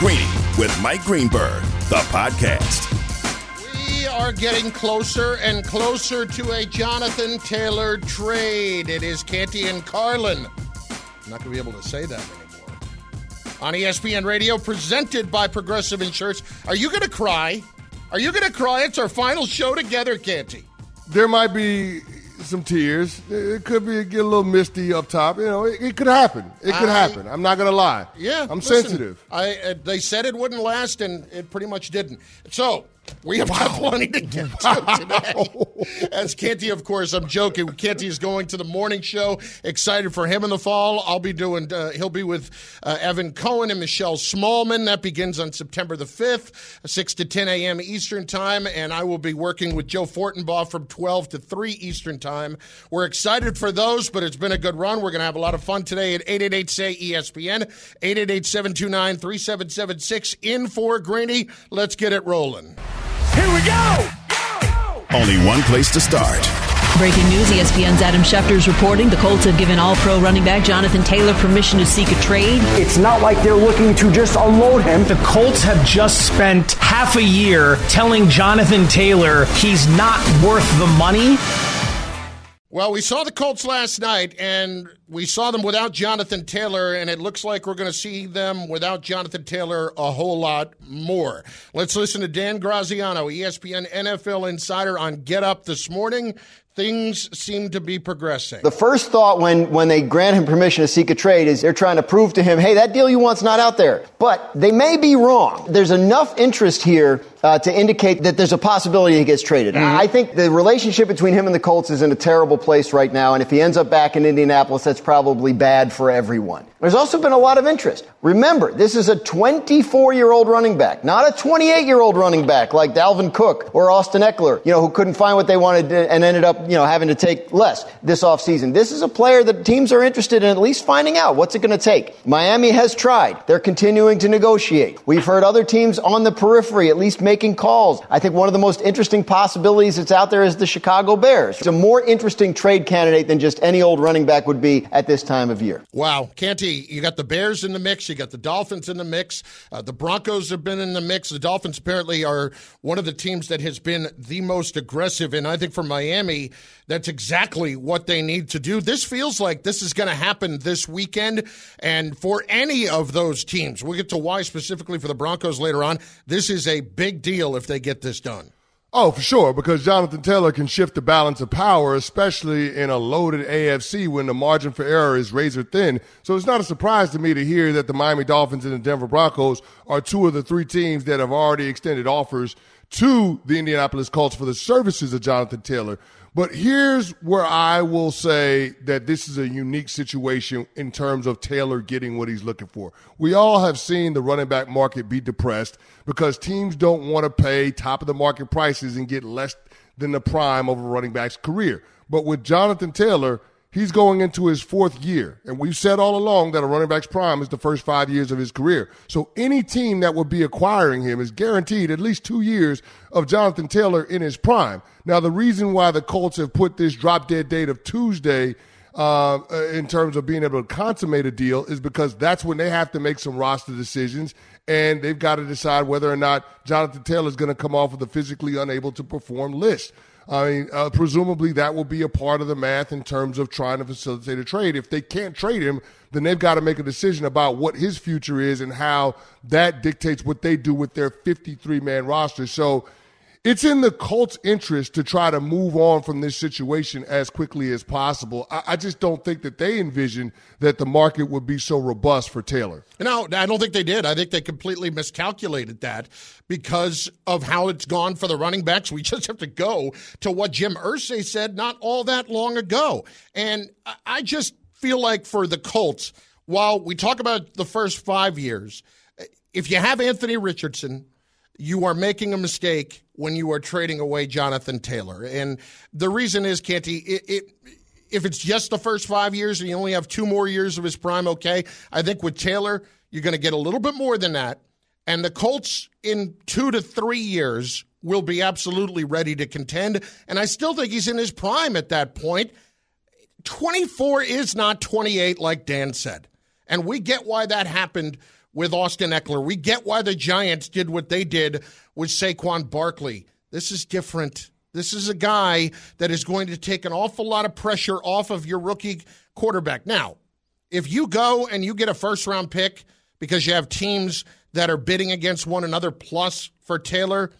Greeny with Mike Greenberg, the podcast. We are getting closer and closer to a Jonathan Taylor trade. It is Canty and Carlin. I'm not going to be able to say that anymore. On ESPN Radio, presented by Progressive Insurance. Are you going to cry? Are you going to cry? It's our final show together, Canty. There might be some tears. It could be get a little misty up top. You know, it could happen. It could happen. I'm not going to lie. Yeah. I'm sensitive. They said it wouldn't last, and it pretty much didn't. So we have got plenty to get to today. As Canty, of course, I'm joking. Canty is going to the morning show. Excited for him in the fall. I'll be doing, he'll be with Evan Cohen and Michelle Smallman. That begins on September the 5th, 6 to 10 a.m. Eastern Time. And I will be working with Joe Fortenbaugh from 12 to 3 Eastern Time. We're excited for those, but it's been a good run. We're going to have a lot of fun today at 888-SAY-ESPN, 888-729-3776. In for Greeny. Let's get it rolling. Here we go! Only one place to start. Breaking news, ESPN's Adam Schefter is reporting the Colts have given all-pro running back Jonathan Taylor permission to seek a trade. It's not like they're looking to just unload him. The Colts have just spent half a year telling Jonathan Taylor he's not worth the money. Well, we saw the Colts last night, and we saw them without Jonathan Taylor, and it looks like we're going to see them without Jonathan Taylor a whole lot more. Let's listen to Dan Graziano, ESPN NFL insider, on Get Up this morning. Things seem to be progressing. The first thought when they grant him permission to seek a trade is they're trying to prove to him, hey, that deal you want's not out there. But they may be wrong. There's enough interest here to indicate that there's a possibility he gets traded. Mm-hmm. I think the relationship between him and the Colts is in a terrible place right now. And if he ends up back in Indianapolis, that's probably bad for everyone. There's also been a lot of interest. Remember, this is a 24-year-old running back, not a 28-year-old running back like Dalvin Cook or Austin Eckler, you know, who couldn't find what they wanted and ended up, you know, having to take less this offseason. This is a player that teams are interested in at least finding out what's it going to take. Miami has tried. They're continuing to negotiate. We've heard other teams on the periphery at least making calls. I think one of the most interesting possibilities that's out there is the Chicago Bears. It's a more interesting trade candidate than just any old running back would be at this time of year. Wow. Canty, you got the Bears in the mix. You got the Dolphins in the mix. The Broncos have been in the mix. The Dolphins apparently are one of the teams that has been the most aggressive. And I think for Miami, that's exactly what they need to do. This feels like this is going to happen this weekend. And for any of those teams, we'll get to why specifically for the Broncos later on. This is a big deal if they get this done. Oh, for sure, because Jonathan Taylor can shift the balance of power, especially in a loaded AFC when the margin for error is razor thin. So it's not a surprise to me to hear that the Miami Dolphins and the Denver Broncos are two of the three teams that have already extended offers to the Indianapolis Colts for the services of Jonathan Taylor. But here's where I will say that this is a unique situation in terms of Taylor getting what he's looking for. We all have seen the running back market be depressed because teams don't want to pay top of the market prices and get less than the prime of a running back's career. But with Jonathan Taylor, he's going into his fourth year, and we've said all along that a running back's prime is the first 5 years of his career. So any team that would be acquiring him is guaranteed at least 2 years of Jonathan Taylor in his prime. Now, the reason why the Colts have put this drop-dead date of Tuesday in terms of being able to consummate a deal is because that's when they have to make some roster decisions, and they've got to decide whether or not Jonathan Taylor is going to come off of the physically unable to perform list. I mean, presumably that will be a part of the math in terms of trying to facilitate a trade. If they can't trade him, then they've got to make a decision about what his future is and how that dictates what they do with their 53-man roster. So it's in the Colts' interest to try to move on from this situation as quickly as possible. I just don't think that they envisioned that the market would be so robust for Taylor. No, I don't think they did. I think they completely miscalculated that because of how it's gone for the running backs. We just have to go to what Jim Irsay said not all that long ago. And I just feel like for the Colts, while we talk about the first 5 years, if you have Anthony Richardson, you are making a mistake when you are trading away Jonathan Taylor. And the reason is, Canty, if it's just the first 5 years and you only have 2 more years of his prime, okay. I think with Taylor, you're going to get a little bit more than that. And the Colts in 2 to 3 years will be absolutely ready to contend. And I still think he's in his prime at that point. 24 is not 28, like Dan said. And we get why that happened with Austin Eckler. We get why the Giants did what they did with Saquon Barkley. This is different. This is a guy that is going to take an awful lot of pressure off of your rookie quarterback. Now, if you go and you get a first-round pick because you have teams that are bidding against one another plus for Taylor,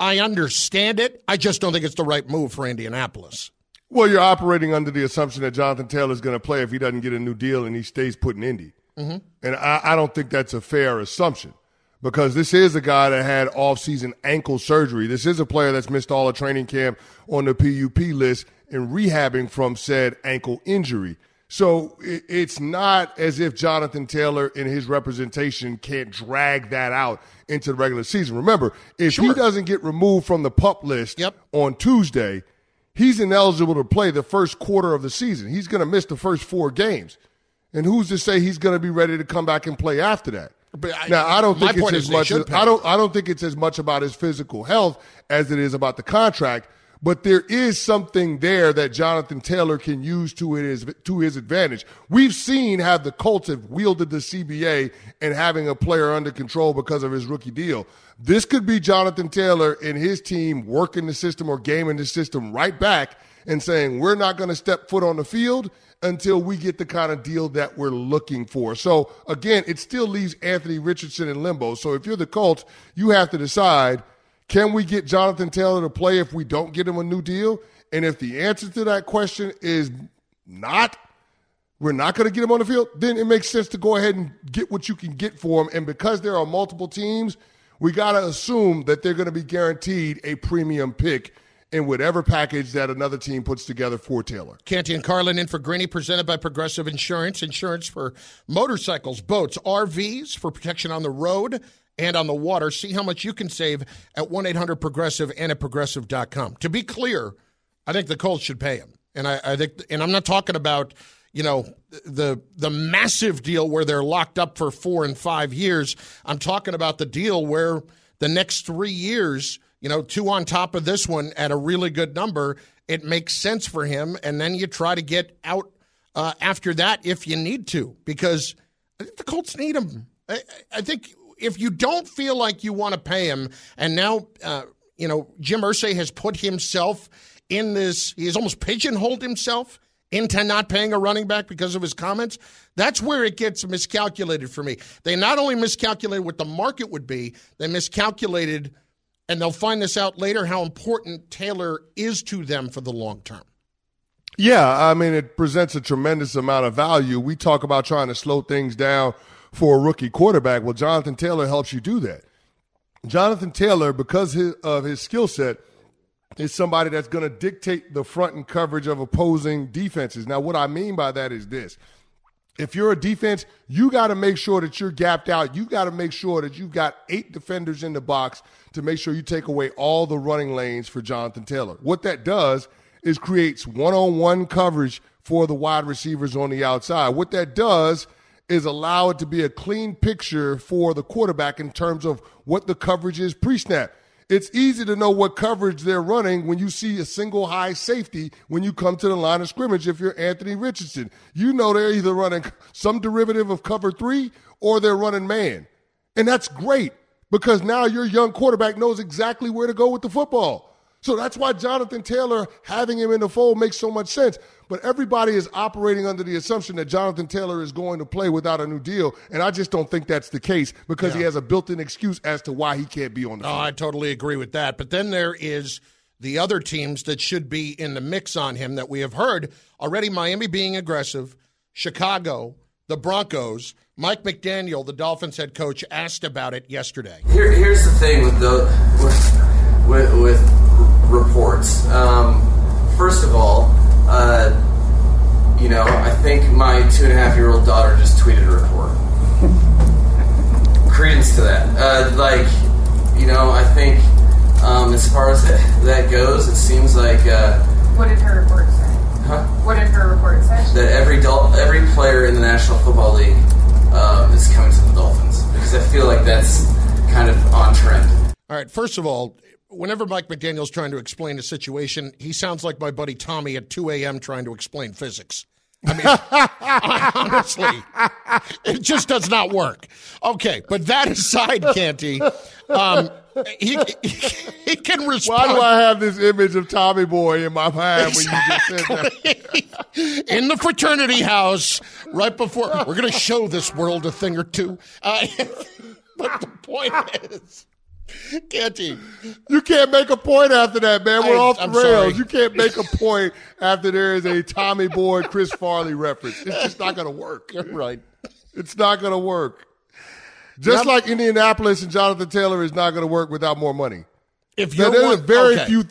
I understand it. I just don't think it's the right move for Indianapolis. Well, you're operating under the assumption that Jonathan Taylor is going to play if he doesn't get a new deal and he stays put in Indy. Mm-hmm. And I don't think that's a fair assumption, because this is a guy that had off-season ankle surgery. This is a player that's missed all of training camp on the PUP list and rehabbing from said ankle injury. So it's not as if Jonathan Taylor and his representation can't drag that out into the regular season. Remember, if he doesn't get removed from the PUP list on Tuesday, he's ineligible to play the first quarter of the season. He's going to miss the first 4 games. And who's to say he's going to be ready to come back and play after that? I don't think it's as much about his physical health as it is about the contract. But there is something there that Jonathan Taylor can use to his advantage. We've seen how the Colts have wielded the CBA and having a player under control because of his rookie deal. This could be Jonathan Taylor and his team working the system or gaming the system right back and saying, we're not going to step foot on the field until we get the kind of deal that we're looking for. So, again, it still leaves Anthony Richardson in limbo. So if you're the Colts, you have to decide, can we get Jonathan Taylor to play if we don't get him a new deal? And if the answer to that question is not, we're not going to get him on the field, then it makes sense to go ahead and get what you can get for him. And because there are multiple teams, we got to assume that they're going to be guaranteed a premium pick in whatever package that another team puts together for Taylor. Canty and Carlin in for Greeny, presented by Progressive Insurance. Insurance for motorcycles, boats, RVs, for protection on the road and on the water. See how much you can save at 1-800-PROGRESSIVE and at Progressive.com. To be clear, I think the Colts should pay him. And I think I'm not talking about, you know, the massive deal where they're locked up for 4 and 5 years. I'm talking about the deal where the next 3 years, you know, 2 on top of this one at a really good number, it makes sense for him. And then you try to get out after that if you need to, because I think the Colts need him. I think if you don't feel like you want to pay him, and now, you know, Jim Irsay has put himself in this, he's almost pigeonholed himself into not paying a running back because of his comments. That's where it gets miscalculated for me. They not only miscalculated what the market would be, they miscalculated, and they'll find this out later, how important Taylor is to them for the long term. Yeah, I mean, it presents a tremendous amount of value. We talk about trying to slow things down for a rookie quarterback. Well, Jonathan Taylor helps you do that. Jonathan Taylor, because of his skill set, is somebody that's going to dictate the front and coverage of opposing defenses. Now, what I mean by that is this. If you're a defense, you got to make sure that you're gapped out. You got to make sure that you've got 8 defenders in the box to make sure you take away all the running lanes for Jonathan Taylor. What that does is creates one-on-one coverage for the wide receivers on the outside. What that does is allow it to be a clean picture for the quarterback in terms of what the coverage is pre-snap. It's easy to know what coverage they're running when you see a single high safety when you come to the line of scrimmage. If you're Anthony Richardson, you know they're either running some derivative of cover 3 or they're running man. And that's great, because now your young quarterback knows exactly where to go with the football. So that's why Jonathan Taylor, having him in the fold, makes so much sense. But everybody is operating under the assumption that Jonathan Taylor is going to play without a new deal, and I just don't think that's the case, because he has a built-in excuse as to why he can't be on the field. Oh, I totally agree with that. But then there is the other teams that should be in the mix on him that we have heard already, Miami being aggressive, Chicago, the Broncos. Mike McDaniel, the Dolphins head coach, asked about it yesterday. Here's the thing with reports. First of all, You know, I think my 2.5-year-old daughter just tweeted a report. Credence to that. I think as far as that goes, it seems like... what did her report say? Huh? What did her report say? That every player in the National Football League is coming to the Dolphins. Because I feel like that's kind of on trend. All right, first of all... Whenever Mike McDaniel's trying to explain a situation, he sounds like my buddy Tommy at 2 a.m. trying to explain physics. I mean, honestly, it just does not work. Okay, but that aside, Canty, he can respond. Why do I have this image of Tommy Boy in my mind when you just said that? In the fraternity house, right before, we're going to show this world a thing or two. But the point is... Canty, you can't make a point after that, man. We're off the rails. Sorry. You can't make a point after there is a Tommy Boy, Chris Farley reference. It's just not going to work. You're right. It's not going to work. Just like Indianapolis and Jonathan Taylor is not going to work without more money. There are very few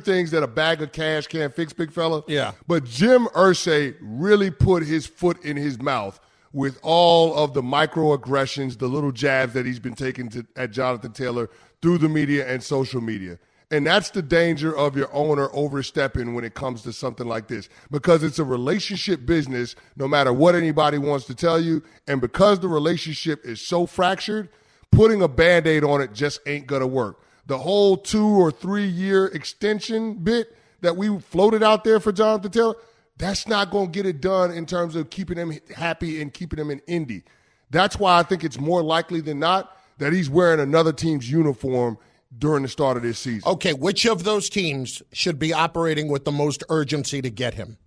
things that a bag of cash can't fix, big fella. Yeah. But Jim Irsay really put his foot in his mouth with all of the microaggressions, the little jabs that he's been taking at Jonathan Taylor through the media and social media. And that's the danger of your owner overstepping when it comes to something like this, because it's a relationship business, no matter what anybody wants to tell you. And because the relationship is so fractured, putting a Band-Aid on it just ain't going to work. The whole 2 or 3 year extension bit that we floated out there for Jonathan Taylor, that's not going to get it done in terms of keeping him happy and keeping him in Indy. That's why I think it's more likely than not that he's wearing another team's uniform during the start of this season. Okay, which of those teams should be operating with the most urgency to get him?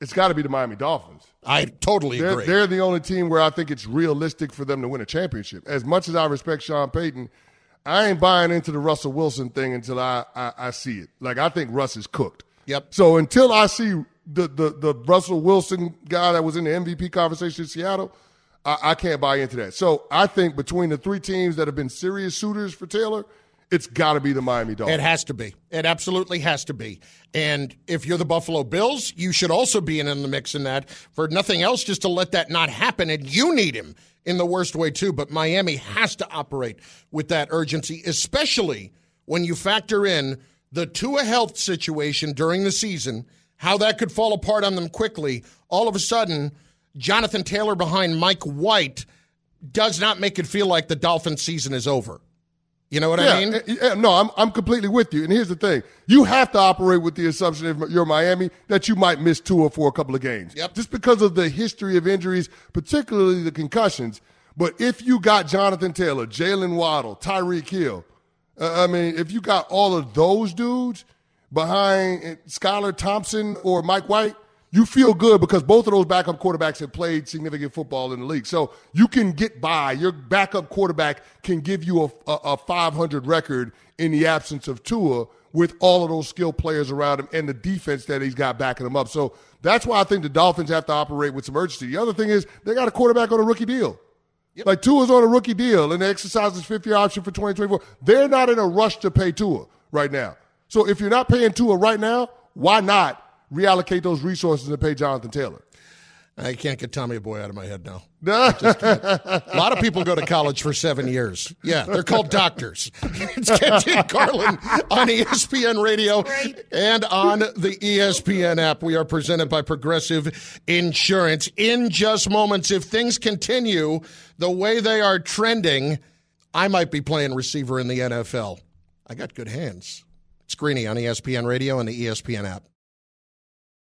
It's got to be the Miami Dolphins. I totally agree. They're the only team where I think it's realistic for them to win a championship. As much as I respect Sean Payton, I ain't buying into the Russell Wilson thing until I see it. Like, I think Russ is cooked. Yep. So until I see the Russell Wilson guy that was in the MVP conversation in Seattle, I can't buy into that. So I think between the three teams that have been serious suitors for Taylor, it's got to be the Miami Dolphins. It has to be. It absolutely has to be. And if you're the Buffalo Bills, you should also be in the mix in that. For nothing else, just to let that not happen. And you need him in the worst way, too. But Miami has to operate with that urgency, especially when you factor in the Tua health situation during the season, how that could fall apart on them quickly. All of a sudden, Jonathan Taylor behind Mike White does not make it feel like the Dolphins season is over. You know what I mean? Yeah, no, I'm completely with you. And here's the thing. You have to operate with the assumption, if you're Miami, that you might miss Tua for a couple of games. Yep. Just because of the history of injuries, particularly the concussions. But if you got Jonathan Taylor, Jalen Waddle, Tyreek Hill, if you got all of those dudes behind Skylar Thompson or Mike White, you feel good because both of those backup quarterbacks have played significant football in the league. So you can get by. Your backup quarterback can give you a 500 record in the absence of Tua with all of those skilled players around him and the defense that he's got backing him up. So that's why I think the Dolphins have to operate with some urgency. The other thing is they got a quarterback on a rookie deal. Yep. Like, Tua's on a rookie deal, and they exercise his fifth-year option for 2024. They're not in a rush to pay Tua right now. So if you're not paying Tua right now, why not reallocate those resources and pay Jonathan Taylor? I can't get Tommy Boy out of my head now. A lot of people go to college for 7 years. Yeah, they're called doctors. It's Canty and Carlin on ESPN Radio and on the ESPN app. We are presented by Progressive Insurance. In just moments, if things continue the way they are trending, I might be playing receiver in the NFL. I got good hands. It's Greeny on ESPN Radio and the ESPN app.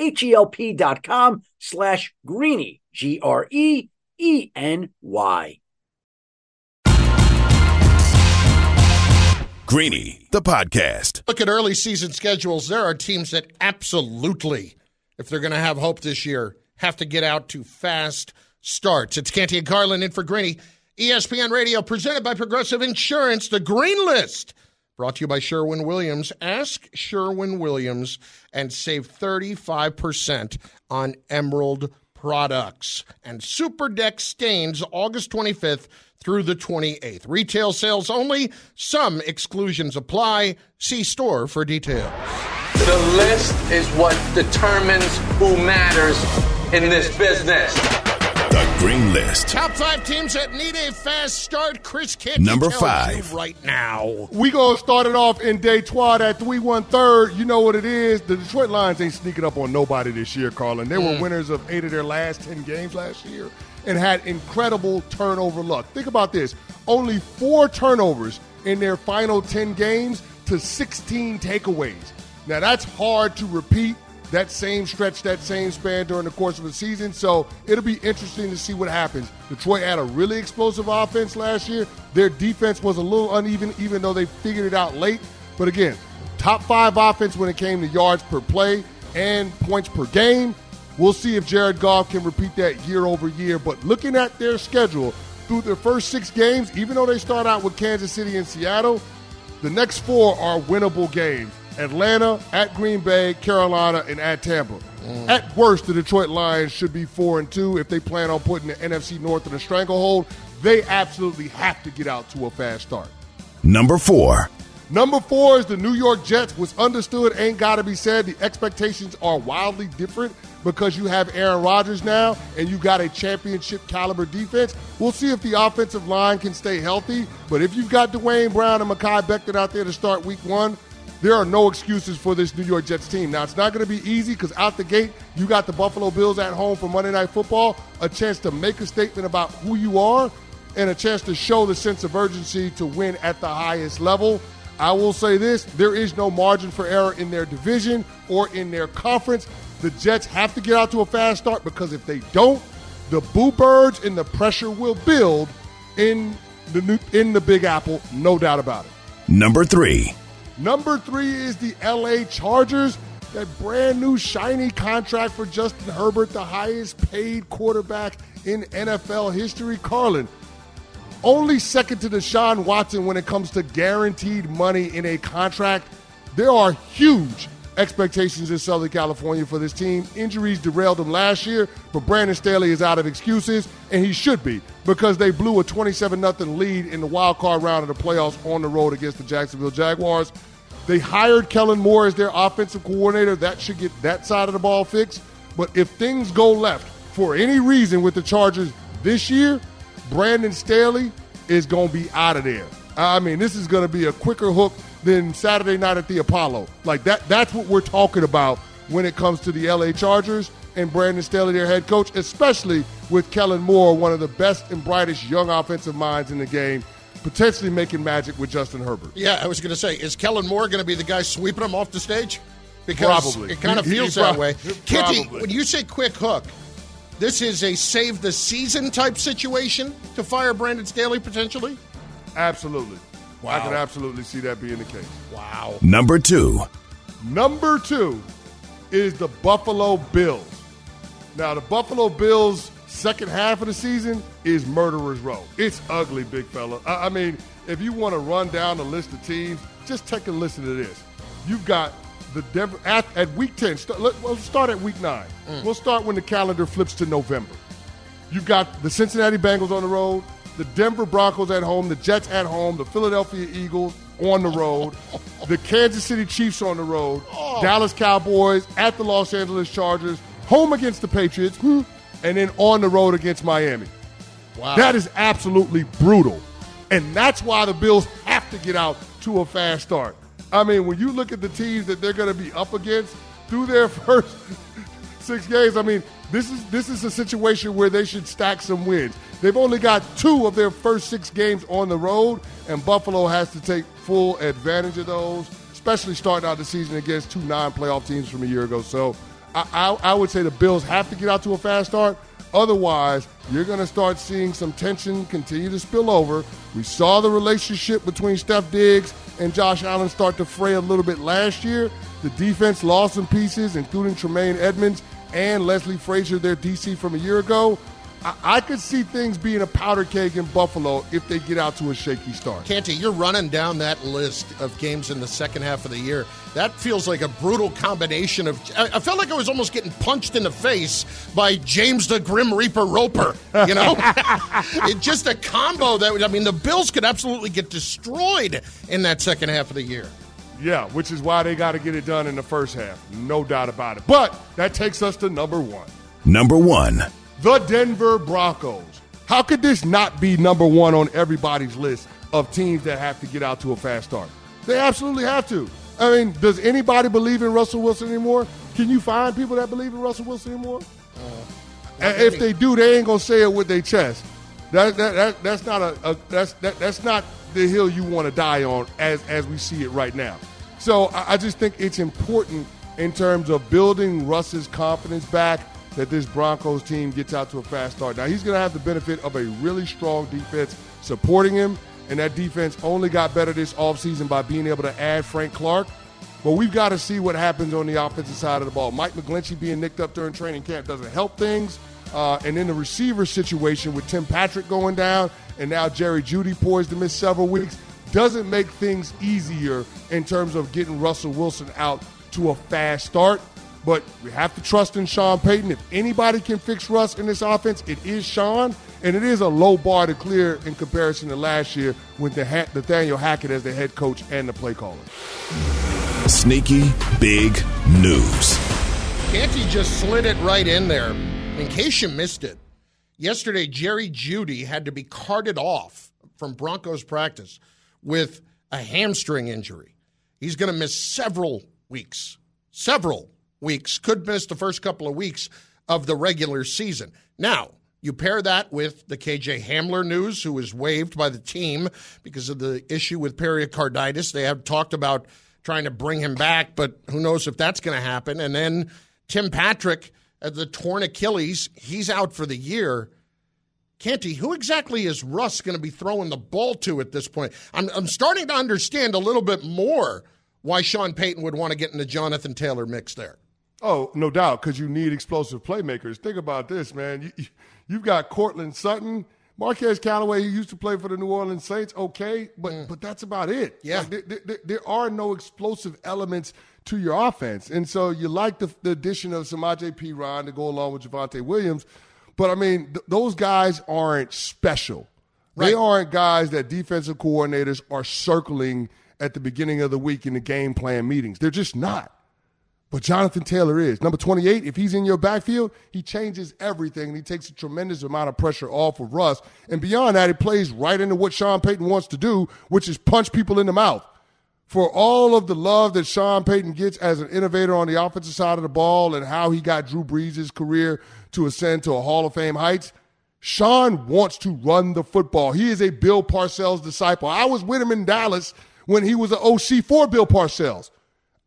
HELP.com/Greeny, Greeny. Greeny, the podcast. Look at early season schedules. There are teams that absolutely, if they're going to have hope this year, have to get out to fast starts. It's Canty and Carlin in for Greeny. ESPN Radio, presented by Progressive Insurance, the Green List. Brought to you by Sherwin-Williams. Ask Sherwin-Williams and save 35% on Emerald products. And Super Deck Stains, August 25th through the 28th. Retail sales only. Some exclusions apply. See store for details. The list is what determines who matters in this business. The Green List. Top five teams that need a fast start. Chris Kidd. Number five. Right now. We going to start it off in Detroit at 3-1-3rd. You know what it is. The Detroit Lions ain't sneaking up on nobody this year, Carlin. They were winners of 8 of their last 10 games last year and had incredible turnover luck. Think about this. Only 4 turnovers in their final 10 games to 16 takeaways. Now, that's hard to repeat. That same stretch, that same span during the course of the season. So it'll be interesting to see what happens. Detroit had a really explosive offense last year. Their defense was a little uneven, even though they figured it out late. But again, top five offense when it came to yards per play and points per game. We'll see if Jared Goff can repeat that year over year. But looking at their schedule through their first 6 games, even though they start out with Kansas City and Seattle, the next 4 are winnable games. Atlanta, at Green Bay, Carolina, and at Tampa. At worst, the Detroit Lions should be 4-2 if they plan on putting the NFC North in a stranglehold. They absolutely have to get out to a fast start. Number 4. Number 4 is the New York Jets. What's understood ain't got to be said. The expectations are wildly different because you have Aaron Rodgers now and you got a championship caliber defense. We'll see if the offensive line can stay healthy. But if you've got Dwayne Brown and Mekhi Becton out there to start week 1, there are no excuses for this New York Jets team. Now, it's not going to be easy because out the gate, you got the Buffalo Bills at home for Monday Night Football, a chance to make a statement about who you are and a chance to show the sense of urgency to win at the highest level. I will say this, there is no margin for error in their division or in their conference. The Jets have to get out to a fast start because if they don't, the boo birds and the pressure will build in the Big Apple, no doubt about it. Number 3. Number 3 is the L.A. Chargers. That brand new shiny contract for Justin Herbert, the highest paid quarterback in NFL history. Carlin, only second to Deshaun Watson when it comes to guaranteed money in a contract. There are huge expectations in Southern California for this team. Injuries derailed them last year, but Brandon Staley is out of excuses, and he should be, because they blew a 27-0 lead in the wild card round of the playoffs on the road against the Jacksonville Jaguars. They hired Kellen Moore as their offensive coordinator. That should get that side of the ball fixed. But if things go left for any reason with the Chargers this year, Brandon Staley is going to be out of there. I mean, this is going to be a quicker hook than Saturday night at the Apollo. Like, that's what we're talking about when it comes to the L.A. Chargers and Brandon Staley, their head coach, especially with Kellen Moore, one of the best and brightest young offensive minds in the game, potentially making magic with Justin Herbert. Yeah, I was going to say, is Kellen Moore going to be the guy sweeping him off the stage? Because probably. It kind of feels that way. Canty, when you say quick hook, this is a save-the-season type situation to fire Brandon Staley potentially? Absolutely. Wow. I can absolutely see that being the case. Wow. Number two is the Buffalo Bills. Now, the Buffalo Bills' second half of the season is murderer's row. It's ugly, big fella. I mean, if you want to run down the list of teams, just take a listen to this. You've got the Denver at week 10. We'll start at week 9. We'll start when the calendar flips to November. You've got the Cincinnati Bengals on the road, the Denver Broncos at home, the Jets at home, the Philadelphia Eagles on the road, the Kansas City Chiefs on the road, Dallas Cowboys at the Los Angeles Chargers, home against the Patriots, and then on the road against Miami. Wow. That is absolutely brutal. And that's why the Bills have to get out to a fast start. I mean, when you look at the teams that they're going to be up against through their first 6 games, I mean, this is a situation where they should stack some wins. They've only got 2 of their first 6 games on the road, and Buffalo has to take full advantage of those, especially starting out the season against 2 non-playoff teams from a year ago. So I would say the Bills have to get out to a fast start. Otherwise, you're going to start seeing some tension continue to spill over. We saw the relationship between Steph Diggs and Josh Allen start to fray a little bit last year. The defense lost some pieces, including Tremaine Edmonds and Leslie Frazier, their DC from a year ago. I could see things being a powder keg in Buffalo if they get out to a shaky start. Canty, you're running down that list of games in the second half of the year. That feels like a brutal combination of... I felt like I was almost getting punched in the face by James the Grim Reaper Roper, you know? It's just a combo that... I mean, the Bills could absolutely get destroyed in that second half of the year. Yeah, which is why they got to get it done in the first half. No doubt about it. But that takes us to number 1. Number 1. The Denver Broncos. How could this not be number 1 on everybody's list of teams that have to get out to a fast start? They absolutely have to. I mean, does anybody believe in Russell Wilson anymore? Can you find people that believe in Russell Wilson anymore? If they do, they ain't gonna say it with their chest. That's not the hill you want to die on as we see it right now. So I just think it's important in terms of building Russ's confidence back, that this Broncos team gets out to a fast start. Now, he's going to have the benefit of a really strong defense supporting him, and that defense only got better this offseason by being able to add Frank Clark. But we've got to see what happens on the offensive side of the ball. Mike McGlinchey being nicked up during training camp doesn't help things. And then the receiver situation with Tim Patrick going down, and now Jerry Jeudy poised to miss several weeks, doesn't make things easier in terms of getting Russell Wilson out to a fast start. But we have to trust in Sean Payton. If anybody can fix Russ in this offense, it is Sean, and it is a low bar to clear in comparison to last year with Nathaniel Hackett as the head coach and the play caller. Sneaky big news. Canty just slid it right in there. In case you missed it, yesterday Jerry Jeudy had to be carted off from Broncos practice with a hamstring injury. He's going to miss several weeks, could miss the first couple of weeks of the regular season. Now, you pair that with the KJ Hamler news, who was waived by the team because of the issue with pericarditis. They have talked about trying to bring him back, but who knows if that's going to happen. And then Tim Patrick, the torn Achilles, he's out for the year. Canty, who exactly is Russ going to be throwing the ball to at this point? I'm starting to understand a little bit more why Sean Payton would want to get into Jonathan Taylor mix there. Oh, no doubt, because you need explosive playmakers. Think about this, man. You've got Cortland Sutton, Marquez Callaway, he used to play for the New Orleans Saints, okay, but that's about it. Yeah. Like, there are no explosive elements to your offense. And so you like the addition of Samaje Perine to go along with Javonte Williams. But, I mean, those guys aren't special. Right. They aren't guys that defensive coordinators are circling at the beginning of the week in the game plan meetings. They're just not. But Jonathan Taylor is. Number 28, if he's in your backfield, he changes everything, and he takes a tremendous amount of pressure off of Russ. And beyond that, he plays right into what Sean Payton wants to do, which is punch people in the mouth. For all of the love that Sean Payton gets as an innovator on the offensive side of the ball and how he got Drew Brees' career to ascend to a Hall of Fame heights, Sean wants to run the football. He is a Bill Parcells disciple. I was with him in Dallas when he was an OC for Bill Parcells.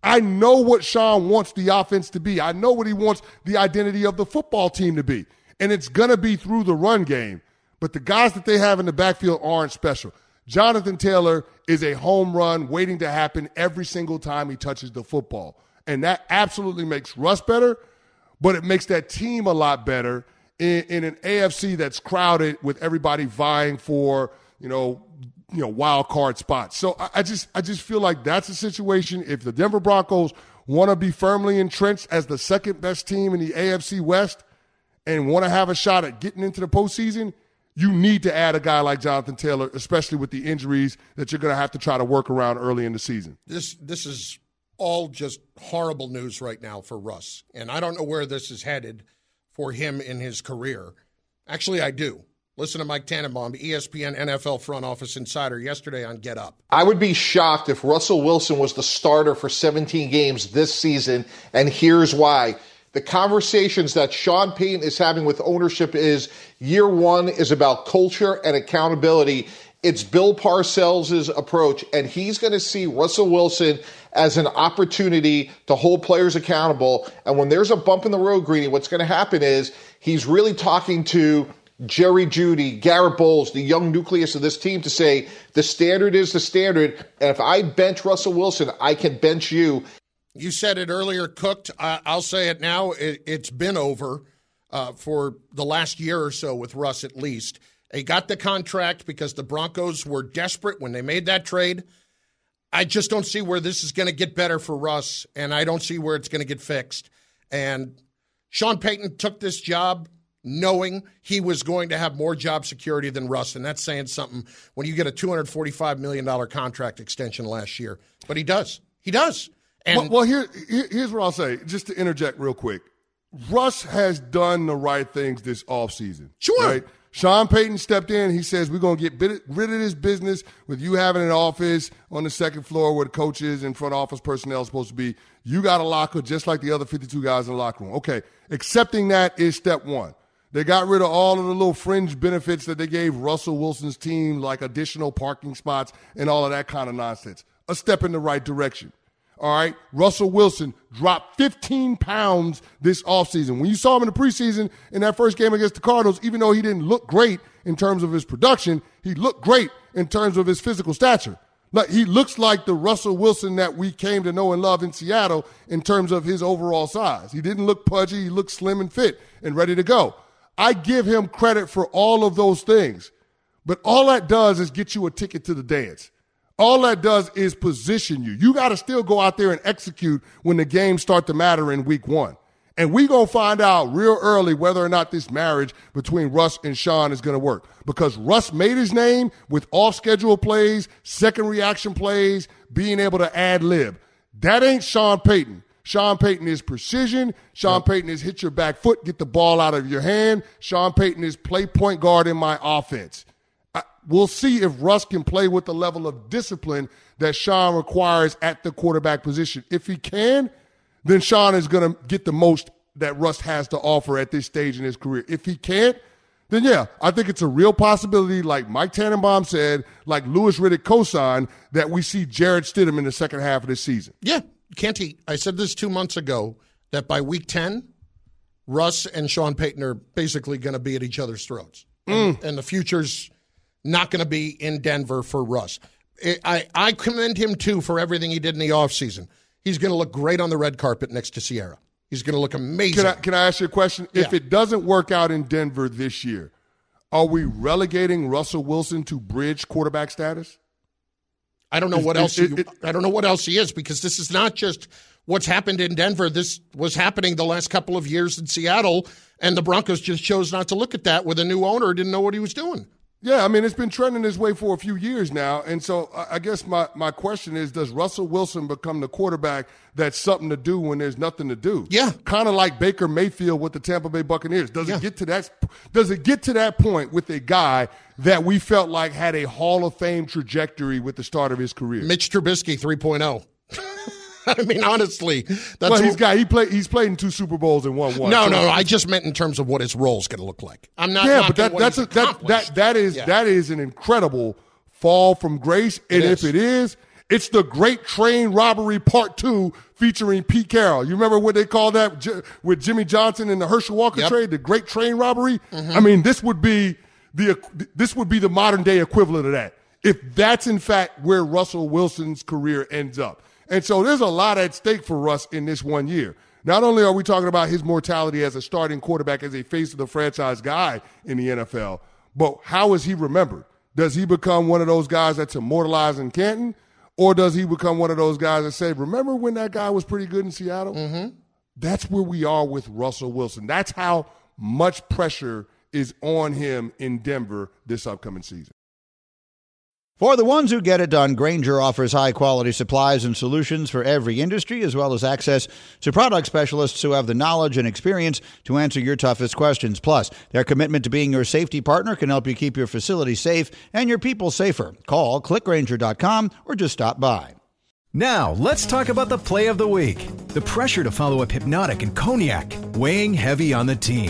I know what Sean wants the offense to be. I know what he wants the identity of the football team to be. And it's going to be through the run game. But the guys that they have in the backfield aren't special. Jonathan Taylor is a home run waiting to happen every single time he touches the football. And that absolutely makes Russ better, but it makes that team a lot better in an AFC that's crowded with everybody vying for, you know, wild card spots. So I just feel like that's a situation. If the Denver Broncos want to be firmly entrenched as the second best team in the AFC West and want to have a shot at getting into the postseason, you need to add a guy like Jonathan Taylor, especially with the injuries that you're going to have to try to work around early in the season. This is all just horrible news right now for Russ, and I don't know where this is headed for him in his career. Actually, I do. Listen to Mike Tannenbaum, ESPN NFL front office insider, yesterday on Get Up. I would be shocked if Russell Wilson was the starter for 17 games this season, and here's why. The conversations that Sean Payton is having with ownership is year one is about culture and accountability. It's Bill Parcells' approach, and he's going to see Russell Wilson as an opportunity to hold players accountable. And when there's a bump in the road, Greeny, what's going to happen is he's really talking to Jerry Jeudy, Garrett Bowles, the young nucleus of this team to say the standard is the standard, and if I bench Russell Wilson, I can bench you. You said it earlier, Cooked. I'll say it now. It's been over for the last year or so with Russ at least. They got the contract because the Broncos were desperate when they made that trade. I just don't see where this is going to get better for Russ, and I don't see where it's going to get fixed. And Sean Payton took this job knowing he was going to have more job security than Russ, and that's saying something when you get a $245 million contract extension last year. But he does. He does. And well here's what I'll say, just to interject real quick. Russ has done the right things this offseason. Sure. Right? Sean Payton stepped in. He says, we're going to get rid of this business with you having an office on the second floor where the coaches and front office personnel are supposed to be. You got a locker just like the other 52 guys in the locker room. Okay, accepting that is step one. They got rid of all of the little fringe benefits that they gave Russell Wilson's team, like additional parking spots and all of that kind of nonsense. A step in the right direction. All right, Russell Wilson dropped 15 pounds this offseason. When you saw him in the preseason in that first game against the Cardinals, even though he didn't look great in terms of his production, he looked great in terms of his physical stature. Like, he looks like the Russell Wilson that we came to know and love in Seattle in terms of his overall size. He didn't look pudgy. He looked slim and fit and ready to go. I give him credit for all of those things, but all that does is get you a ticket to the dance. All that does is position you. You got to still go out there and execute when the games start to matter in week one. And we going to find out real early whether or not this marriage between Russ and Sean is going to work, because Russ made his name with off-schedule plays, second reaction plays, being able to ad-lib. That ain't Sean Payton. Sean Payton is precision. Sean Payton is hit your back foot, get the ball out of your hand. Sean Payton is play point guard in my offense. We'll see if Russ can play with the level of discipline that Sean requires at the quarterback position. If he can, then Sean is going to get the most that Russ has to offer at this stage in his career. If he can't, then yeah, I think it's a real possibility, like Mike Tannenbaum said, like Louis Riddick co-signed, that we see Jared Stidham in the second half of this season. Yeah. Canty, I said this 2 months ago, that by week 10, Russ and Sean Payton are basically going to be at each other's throats. And the future's not going to be in Denver for Russ. I commend him, too, for everything he did in the offseason. He's going to look great on the red carpet next to Sierra. He's going to look amazing. Can I ask you a question? Yeah. If it doesn't work out in Denver this year, Are we relegating Russell Wilson to bridge quarterback status? I don't know I don't know what else he is, because this is not just what's happened in Denver. This was happening the last couple of years in Seattle, and the Broncos just chose not to look at that with a new owner who didn't know what he was doing. Yeah, I mean, it's been trending this way for a few years now, and so I guess my question is, does Russell Wilson become the quarterback that's something to do when there's nothing to do? Yeah. Kind of like Baker Mayfield with the Tampa Bay Buccaneers. Does it get to that point with a guy that we felt like had a Hall of Fame trajectory with the start of his career? Mitch Trubisky 3.0. I mean, honestly, that's he's played in 2 Super Bowls and won one. No. I just meant in terms of what his role's going to look like. I'm not. Yeah, but that is an incredible fall from grace, and if it is, it's the Great Train Robbery Part 2 featuring Pete Carroll. You remember what they called that with Jimmy Johnson and the Herschel Walker trade, the Great Train Robbery? Mm-hmm. I mean, this would be the modern day equivalent of that, if that's in fact where Russell Wilson's career ends up. And so there's a lot at stake for Russ in this 1 year. Not only are we talking about his mortality as a starting quarterback, as a face of the franchise guy in the NFL, but how is he remembered? Does he become one of those guys that's immortalized in Canton, or does he become one of those guys that say, remember when that guy was pretty good in Seattle? Mm-hmm. That's where we are with Russell Wilson. That's how much pressure is on him in Denver this upcoming season. For the ones who get it done, Grainger offers high-quality supplies and solutions for every industry, as well as access to product specialists who have the knowledge and experience to answer your toughest questions. Plus, their commitment to being your safety partner can help you keep your facility safe and your people safer. Call clickgrainger.com or just stop by. Now, let's talk about the play of the week. The pressure to follow up Hypnotic and Cognac, weighing heavy on the team.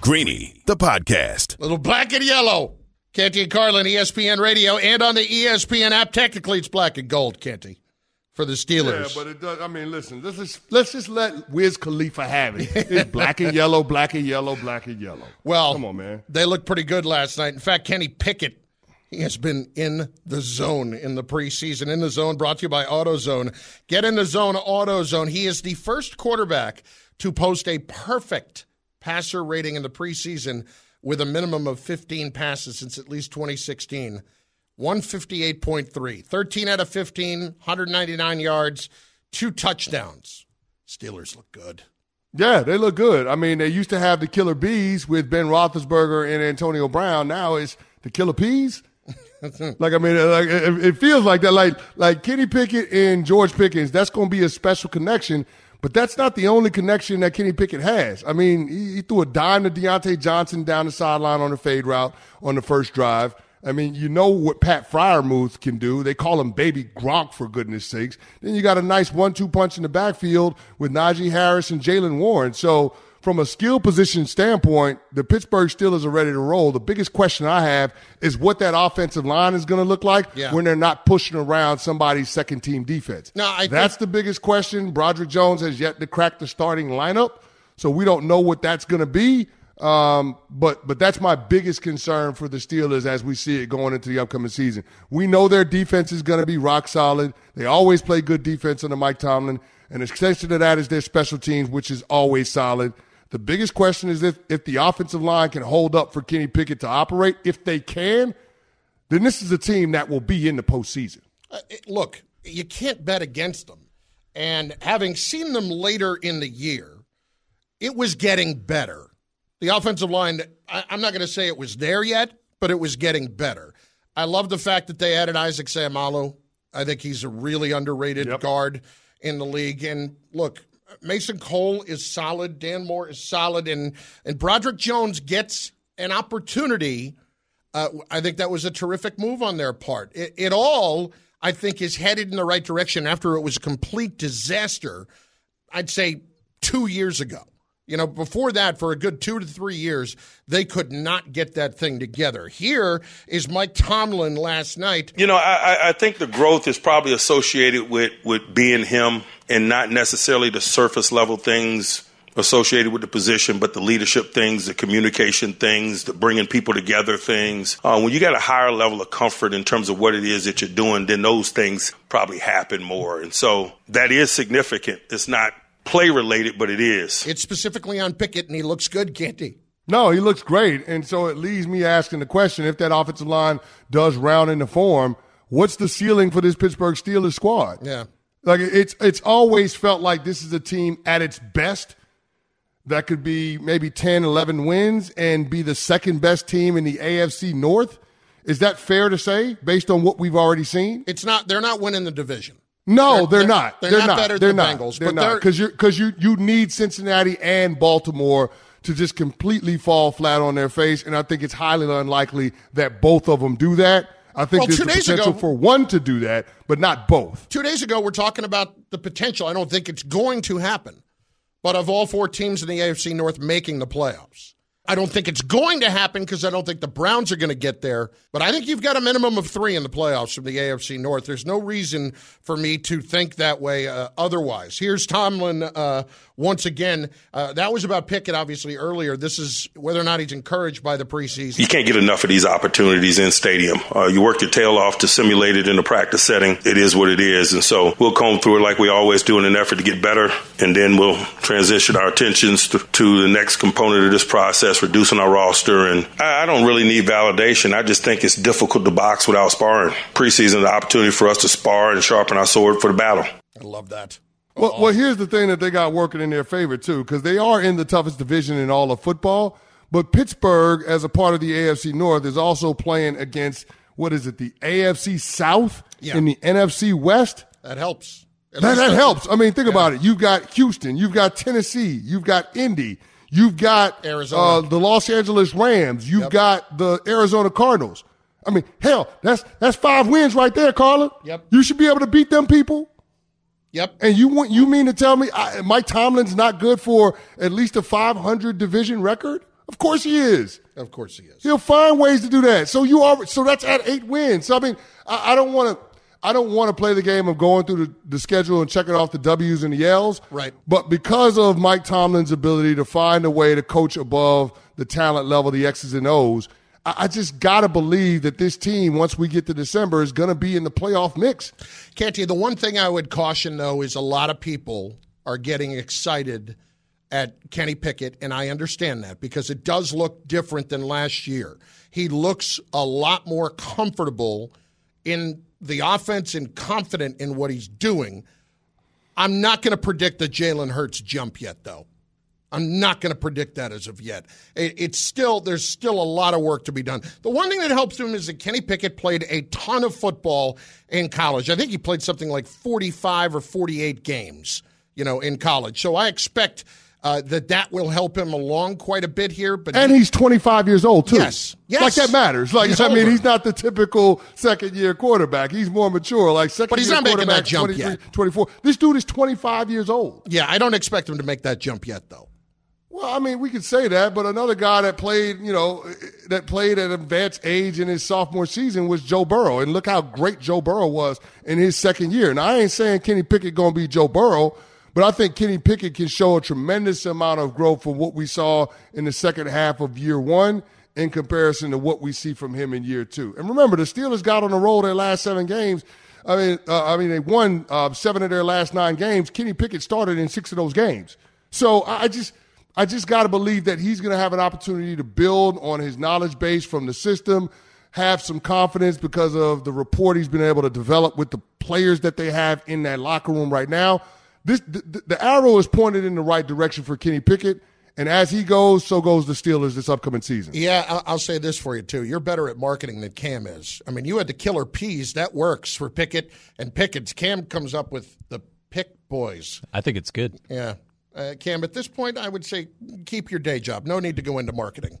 Greeny, the podcast. Little black and yellow. Canty and Carlin, ESPN Radio, and on the ESPN app. Technically, it's black and gold, Canty, for the Steelers. Yeah, but it does. I mean, listen, let's just let Wiz Khalifa have it. It's black and yellow, black and yellow, black and yellow. Well, come on, man. They looked pretty good last night. In fact, Kenny Pickett, he has been in the zone in the preseason. In the Zone, brought to you by AutoZone. Get in the zone, AutoZone. He is the first quarterback to post a perfect passer rating in the preseason with a minimum of 15 passes since at least 2016, 158.3. 13 out of 15, 199 yards, 2 touchdowns. Steelers look good. Yeah, they look good. I mean, they used to have the Killer Bees with Ben Roethlisberger and Antonio Brown. Now it's the Killer Peas. Like, I mean, like, it feels like that. Like Kenny Pickett and George Pickens, that's going to be a special connection. But that's not the only connection that Kenny Pickett has. I mean, he threw a dime to Deontay Johnson down the sideline on a fade route on the first drive. I mean, you know what Pat Freiermuth can do. They call him Baby Gronk, for goodness sakes. Then you got a nice 1-2 punch in the backfield with Najee Harris and Jaylen Warren. So from a skill position standpoint, the Pittsburgh Steelers are ready to roll. The biggest question I have is what that offensive line is going to look like when they're not pushing around somebody's second-team defense. No, that's the biggest question. Broderick Jones has yet to crack the starting lineup, so we don't know what that's going to be. But that's my biggest concern for the Steelers as we see it going into the upcoming season. We know their defense is going to be rock solid. They always play good defense under Mike Tomlin, and an extension to that is their special teams, which is always solid. The biggest question is if the offensive line can hold up for Kenny Pickett to operate. If they can, then this is a team that will be in the postseason. Look, you can't bet against them. And having seen them later in the year, it was getting better The offensive line, I'm not going to say it was there yet, but it was getting better. I love the fact that they added Isaac Seumalo. I think he's a really underrated guard in the league. And, look, Mason Cole is solid. Dan Moore is solid. And Broderick Jones gets an opportunity. I think that was a terrific move on their part. It all, I think, is headed in the right direction after it was a complete disaster, I'd say, 2 years ago. You know, before that, for a good 2 to 3 years, they could not get that thing together. Here is Mike Tomlin last night. You know, I think the growth is probably associated with being him and not necessarily the surface level things associated with the position, but the leadership things, the communication things, the bringing people together things. When you got a higher level of comfort in terms of what it is that you're doing, then those things probably happen more. And so that is significant. It's not play related, but it is. It's specifically on Pickett, and he looks good, Canty. No, he looks great. And so it leaves me asking the question, if that offensive line does round into form, what's the ceiling for this Pittsburgh Steelers squad? Yeah. Like it's always felt like this is a team at its best that could be maybe 10, 11 wins and be the second best team in the AFC North. Is that fair to say based on what we've already seen? It's not. They're not winning the division. No, they're not. They're not better than the Bengals. They're not, because you need Cincinnati and Baltimore to just completely fall flat on their face, and I think it's highly unlikely that both of them do that. I think there's the potential for one to do that, but not both. 2 days ago, we're talking about the potential. I don't think it's going to happen, but of all four teams in the AFC North making the playoffs, I don't think it's going to happen because I don't think the Browns are going to get there. But I think you've got a minimum of three in the playoffs from the AFC North. There's no reason for me to think that way otherwise. Here's Tomlin once again. That was about Pickett, obviously, earlier. This is whether or not he's encouraged by the preseason. You can't get enough of these opportunities in stadium. You work your tail off to simulate it in a practice setting. It is what it is. And so we'll comb through it like we always do in an effort to get better. And then we'll transition our attentions to the next component of this process, reducing our roster. And I don't really need validation. I just think it's difficult to box without sparring. Preseason is an opportunity for us to spar and sharpen our sword for the battle. I love that. Well, here's the thing that they got working in their favor, too, because they are in the toughest division in all of football. But Pittsburgh, as a part of the AFC North, is also playing against, the AFC South and the NFC West? That helps. That helps. I mean, think about it. You've got Houston. You've got Tennessee. You've got Indy. You've got Arizona, the Los Angeles Rams. You've got the Arizona Cardinals. I mean, hell, that's five wins right there, Carlin. Yep. You should be able to beat them people. Yep. And you mean to tell me Mike Tomlin's not good for at least a 500 division record? Of course he is. Of course he is. He'll find ways to do that. So that's at 8 wins. So I mean, I don't want to play the game of going through the schedule and checking off the W's and the L's. Right. But because of Mike Tomlin's ability to find a way to coach above the talent level, the X's and O's, I just got to believe that this team, once we get to December, is going to be in the playoff mix. Canty, the one thing I would caution, though, is a lot of people are getting excited at Kenny Pickett, and I understand that because it does look different than last year. He looks a lot more comfortable in the offense and confident in what he's doing. I'm not going to predict the Jalen Hurts jump yet, though. I'm not going to predict that as of yet. There's still a lot of work to be done. The one thing that helps him is that Kenny Pickett played a ton of football in college. I think he played something like 45 or 48 games, in college. So I expect that will help him along quite a bit here. But he's 25 years old, too. Yes. Like, that matters. Like, he's not the typical second-year quarterback. He's more mature. Like, second-year quarterback, 23, 24. This dude is 25 years old. Yeah, I don't expect him to make that jump yet, though. Well, I mean, we could say that, but another guy that played, at an advanced age in his sophomore season was Joe Burrow. And look how great Joe Burrow was in his second year. And I ain't saying Kenny Pickett going to be Joe Burrow, but I think Kenny Pickett can show a tremendous amount of growth from what we saw in the second half of year one in comparison to what we see from him in year two. And remember, the Steelers got on the roll their last 7 games. I mean, they won 7 of their last 9 games. Kenny Pickett started in 6 of those games. So I just got to believe that he's going to have an opportunity to build on his knowledge base from the system, have some confidence because of the rapport he's been able to develop with the players that they have in that locker room right now. The arrow is pointed in the right direction for Kenny Pickett, And as he goes, so goes the Steelers this upcoming season. Yeah, I'll say this for you, too. You're better at marketing than Cam is. I mean, you had the killer peas. That works for Pickett and Pickett's. Cam comes up with the pick boys. I think it's good. Yeah. Cam, at this point, I would say keep your day job. No need to go into marketing.